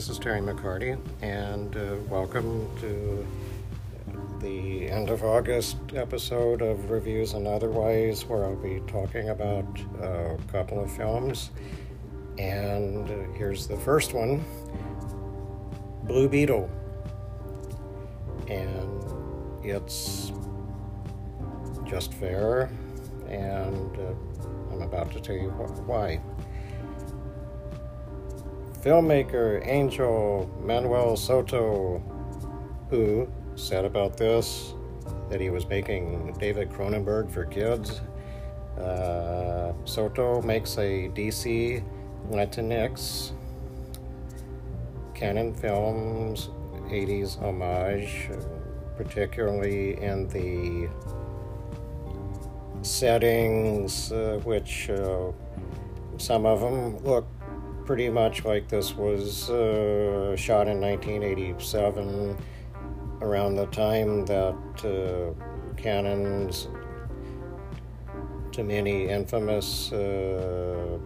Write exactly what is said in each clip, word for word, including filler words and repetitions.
this is Terry McCarty, and uh, welcome to the end of August episode of Reviews and Otherwise, where I'll be talking about uh, a couple of films. And uh, here's the first one, Blue Beetle. And it's just fair, and uh, I'm about to tell you wh- why. Filmmaker Angel Manuel Soto, who said about this that he was making David Cronenberg for kids. Uh, Soto makes a D C Latinx Cannon Films eighties homage, particularly in the settings uh, which uh, some of them look pretty much like this was uh, shot in nineteen eighty-seven, around the time that uh, Cannon's, to many infamous, uh,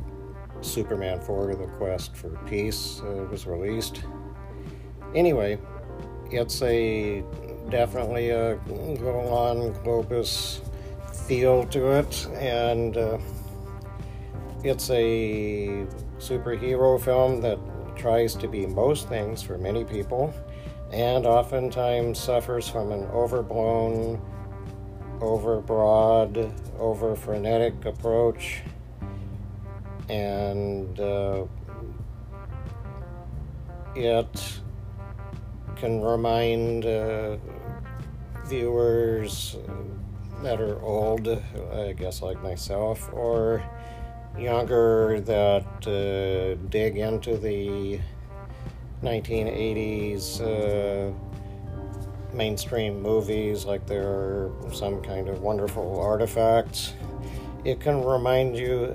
Superman four The Quest for Peace uh, was released. Anyway, it's a definitely a Golan Globus feel to it, and uh, it's a superhero film that tries to be most things for many people, and oftentimes suffers from an overblown, overbroad, over-frenetic approach, and uh, it can remind uh, viewers that are old, I guess like myself, or younger, that uh, dig into the nineteen eighties uh, mainstream movies like they're some kind of wonderful artifacts. It can remind you,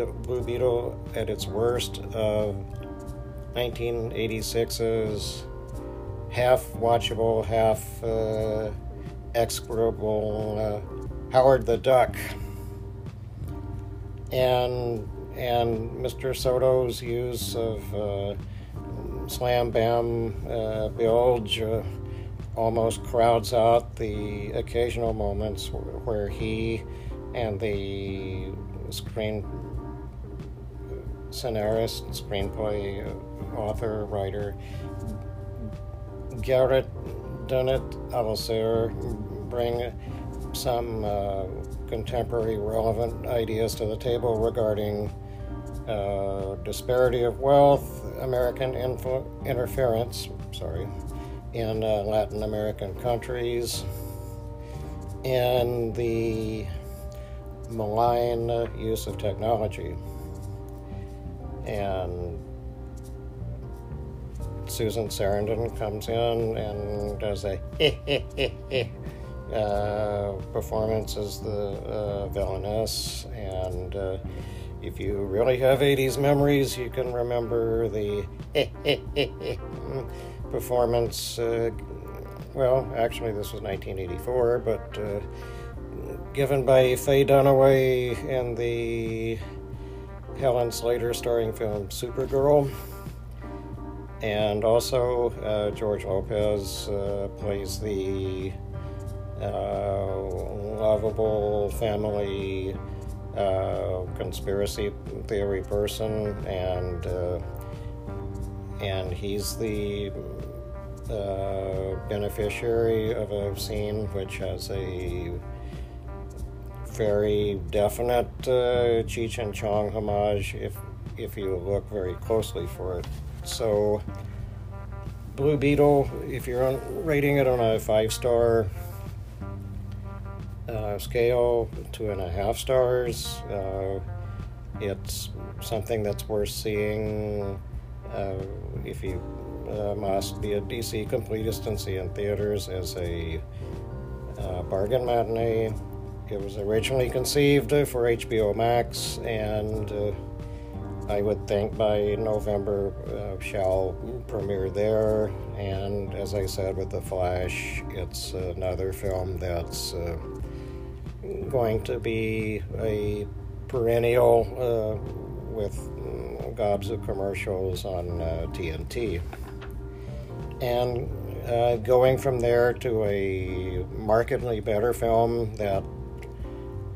uh, Blue Beetle at its worst, of nineteen eighty-six's half watchable, half uh, execrable uh, Howard the Duck. And and Mister Soto's use of uh, slam bam uh, bilge uh, almost crowds out the occasional moments wh- where he and the screen scenarist, screenplay author, writer Garrett Dunnett, I will say, bring some uh, contemporary relevant ideas to the table regarding uh, disparity of wealth, American influ- interference, sorry, in uh, Latin American countries, and the malign uh, use of technology. And Susan Sarandon comes in and does a eh, eh, eh, eh. Uh, performance as the uh, villainess, and uh, if you really have eighties memories, you can remember the performance. Uh, well, actually, this was nineteen eighty-four, but uh, given by Faye Dunaway in the Helen Slater starring film Supergirl. And also, uh, George Lopez uh, plays the Uh, lovable family uh, conspiracy theory person, and uh, and he's the uh, beneficiary of a scene which has a very definite uh, Cheech and Chong homage if if you look very closely for it. So Blue Beetle, if you're on, rating it on a five-star Uh, scale, two and a half stars. Uh, it's something that's worth seeing uh, if you uh, must be a D C completist and see in theaters as a uh, bargain matinee. It was originally conceived for H B O Max, and uh, I would think by November uh, shall premiere there. And as I said with The Flash, it's another film that's Uh, going to be a perennial uh, with gobs of commercials on uh, T N T. And uh, going from there to a markedly better film that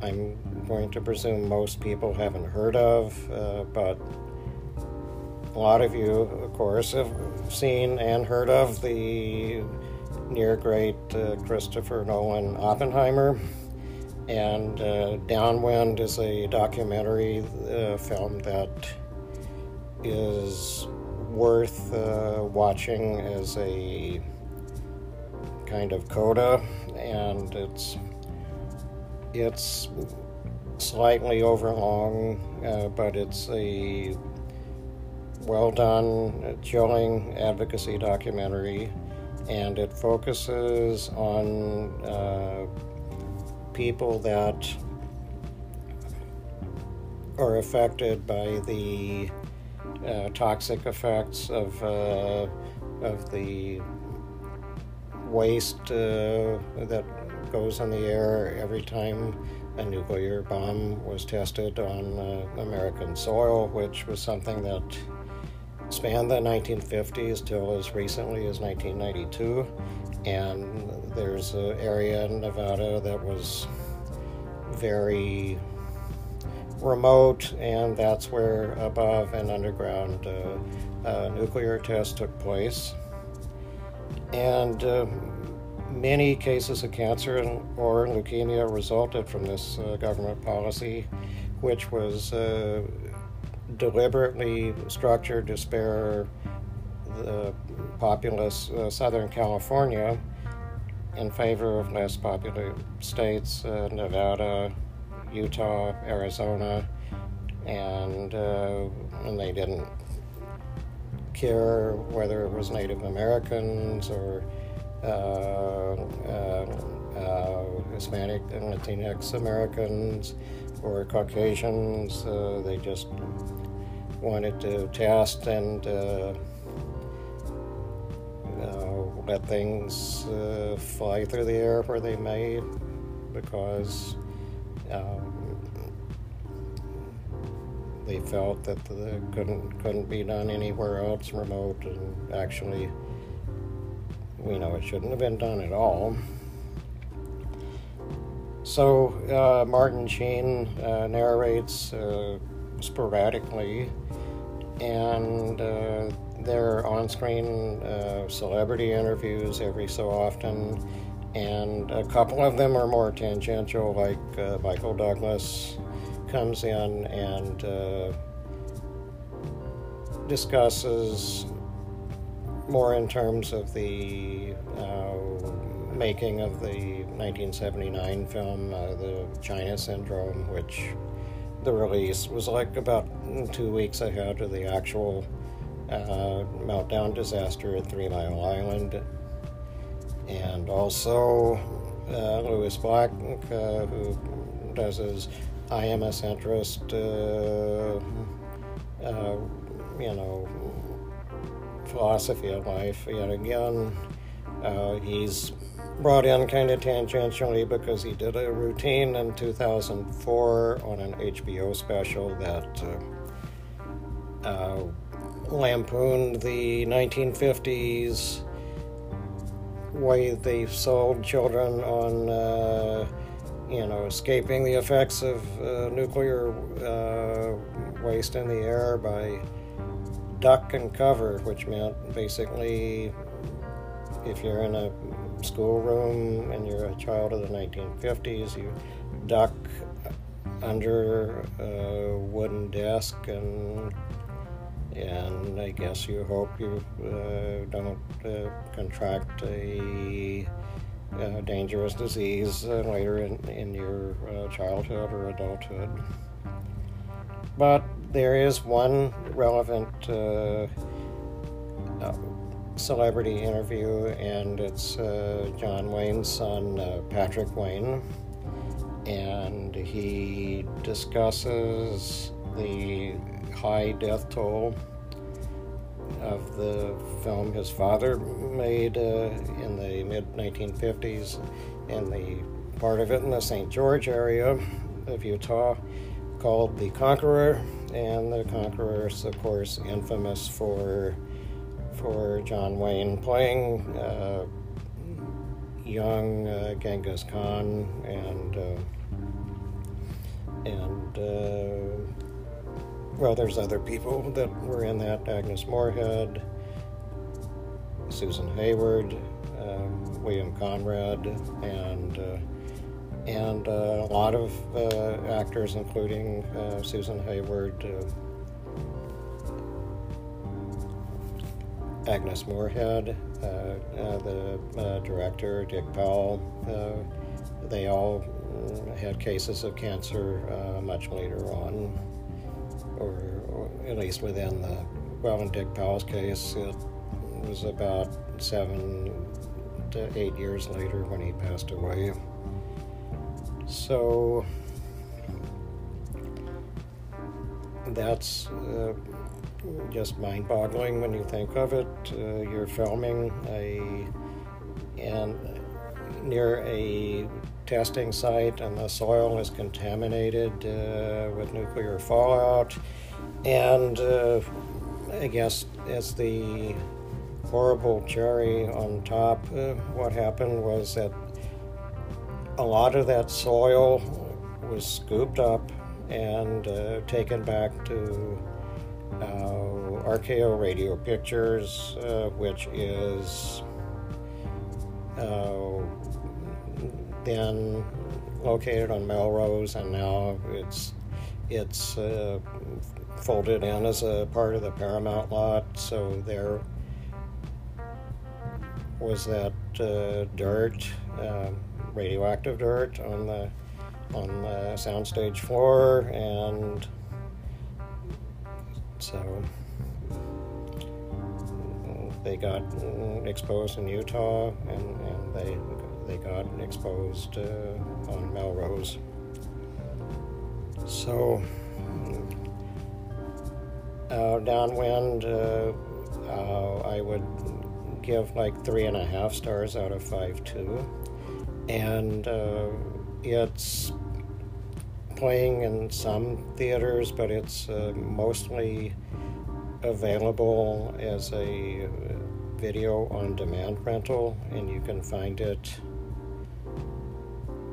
I'm going to presume most people haven't heard of, uh, but a lot of you, of course, have seen and heard of the near-great uh, Christopher Nolan Oppenheimer. And uh, Downwind is a documentary uh, film that is worth uh, watching as a kind of coda, and it's it's slightly overlong, uh, but it's a well-done, chilling advocacy documentary, and it focuses on uh, people that are affected by the uh, toxic effects of uh, of the waste uh, that goes in the air every time a nuclear bomb was tested on uh, American soil, which was something that spanned the nineteen fifties till as recently as nineteen ninety-two. And there's an area in Nevada that was very remote, and that's where above and underground uh, uh, nuclear tests took place. And uh, many cases of cancer or leukemia resulted from this uh, government policy, which was uh, deliberately structured to spare the populous uh, Southern California in favor of less populated states, uh, Nevada, Utah, Arizona, and, uh, and they didn't care whether it was Native Americans or uh, uh, uh, Hispanic and Latinx Americans or Caucasians. Uh, they just wanted to test and uh, let things uh, fly through the air where they may, because um, they felt that they couldn't couldn't be done anywhere else remote, and actually, we know it shouldn't have been done at all. So uh, Martin Sheen uh, narrates uh, sporadically, and Uh, There are on-screen uh, celebrity interviews every so often, and a couple of them are more tangential, like uh, Michael Douglas comes in and uh, discusses more in terms of the uh, making of the nineteen seventy-nine film, uh, The China Syndrome, which the release was like about two weeks ahead of the actual Uh, meltdown disaster at Three Mile Island. And also uh, Louis Black, uh, who does his I am a centrist, uh, uh, you know, philosophy of life. Yet again, uh, he's brought in kind of tangentially because he did a routine in two thousand four on an H B O special that uh, uh, lampooned the nineteen fifties way they sold children on, uh, you know, escaping the effects of uh, nuclear uh, waste in the air by duck and cover, which meant basically if you're in a schoolroom and you're a child of the nineteen fifties, you duck under a wooden desk, and And I guess you hope you uh, don't uh, contract a, a dangerous disease uh, later in, in your uh, childhood or adulthood. But there is one relevant uh, uh, celebrity interview, and it's uh, John Wayne's son, uh, Patrick Wayne, and he discusses the high death toll of the film his father made uh, in the mid nineteen fifties in the part of it in the Saint George area of Utah called The Conqueror, and The Conqueror is, of course, infamous for for John Wayne playing uh, young uh, Genghis Khan and uh, and uh, well, there's other people that were in that: Agnes Moorehead, Susan Hayward, uh, William Conrad, and. Uh, And uh, a lot of uh, actors, including uh, Susan Hayward, uh, Agnes Moorehead, uh, uh, the uh, director, Dick Powell, uh, they all uh, had cases of cancer uh, much later on, or, or at least within the, well, in Dick Powell's case, it was about seven to eight years later when he passed away. So that's uh, just mind-boggling when you think of it. Uh, you're filming a and near a testing site, and the soil is contaminated uh, with nuclear fallout. And uh, I guess as the horrible cherry on top, uh, what happened was that a lot of that soil was scooped up and uh, taken back to uh, R K O Radio Pictures, uh, which is uh, then located on Melrose, and now it's it's uh, folded in as a part of the Paramount lot. So there was that uh, dirt. Uh, radioactive dirt on the on the soundstage floor, and so they got exposed in Utah, and, and they they got exposed uh, on Melrose. So uh, downwind, uh, uh, I would give like three and a half stars out of five too. And uh, it's playing in some theaters, but it's uh, mostly available as a video on demand rental, and you can find it,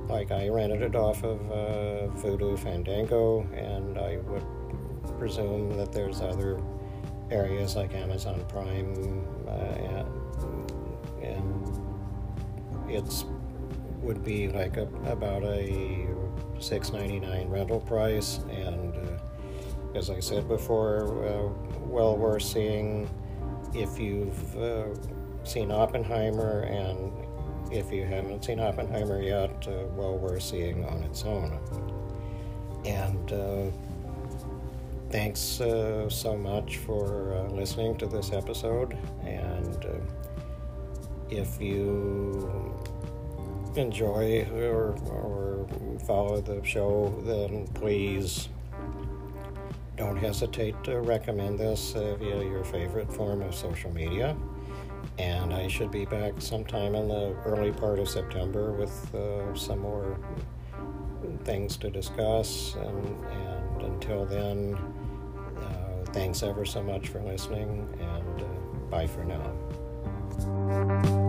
like I rented it off of uh, Voodoo Fandango, and I would presume that there's other areas like Amazon Prime, uh, and, and it's would be like a, about a six ninety-nine rental price, and uh, as I said before, uh, well worth seeing if you've uh, seen Oppenheimer, and if you haven't seen Oppenheimer yet, uh, well worth seeing on its own. And uh, thanks uh, so much for uh, listening to this episode, and uh, if you enjoy or, or follow the show, then please don't hesitate to recommend this uh, via your favorite form of social media. And I should be back sometime in the early part of September with uh, some more things to discuss, and, and until then, uh, thanks ever so much for listening, and uh, bye for now.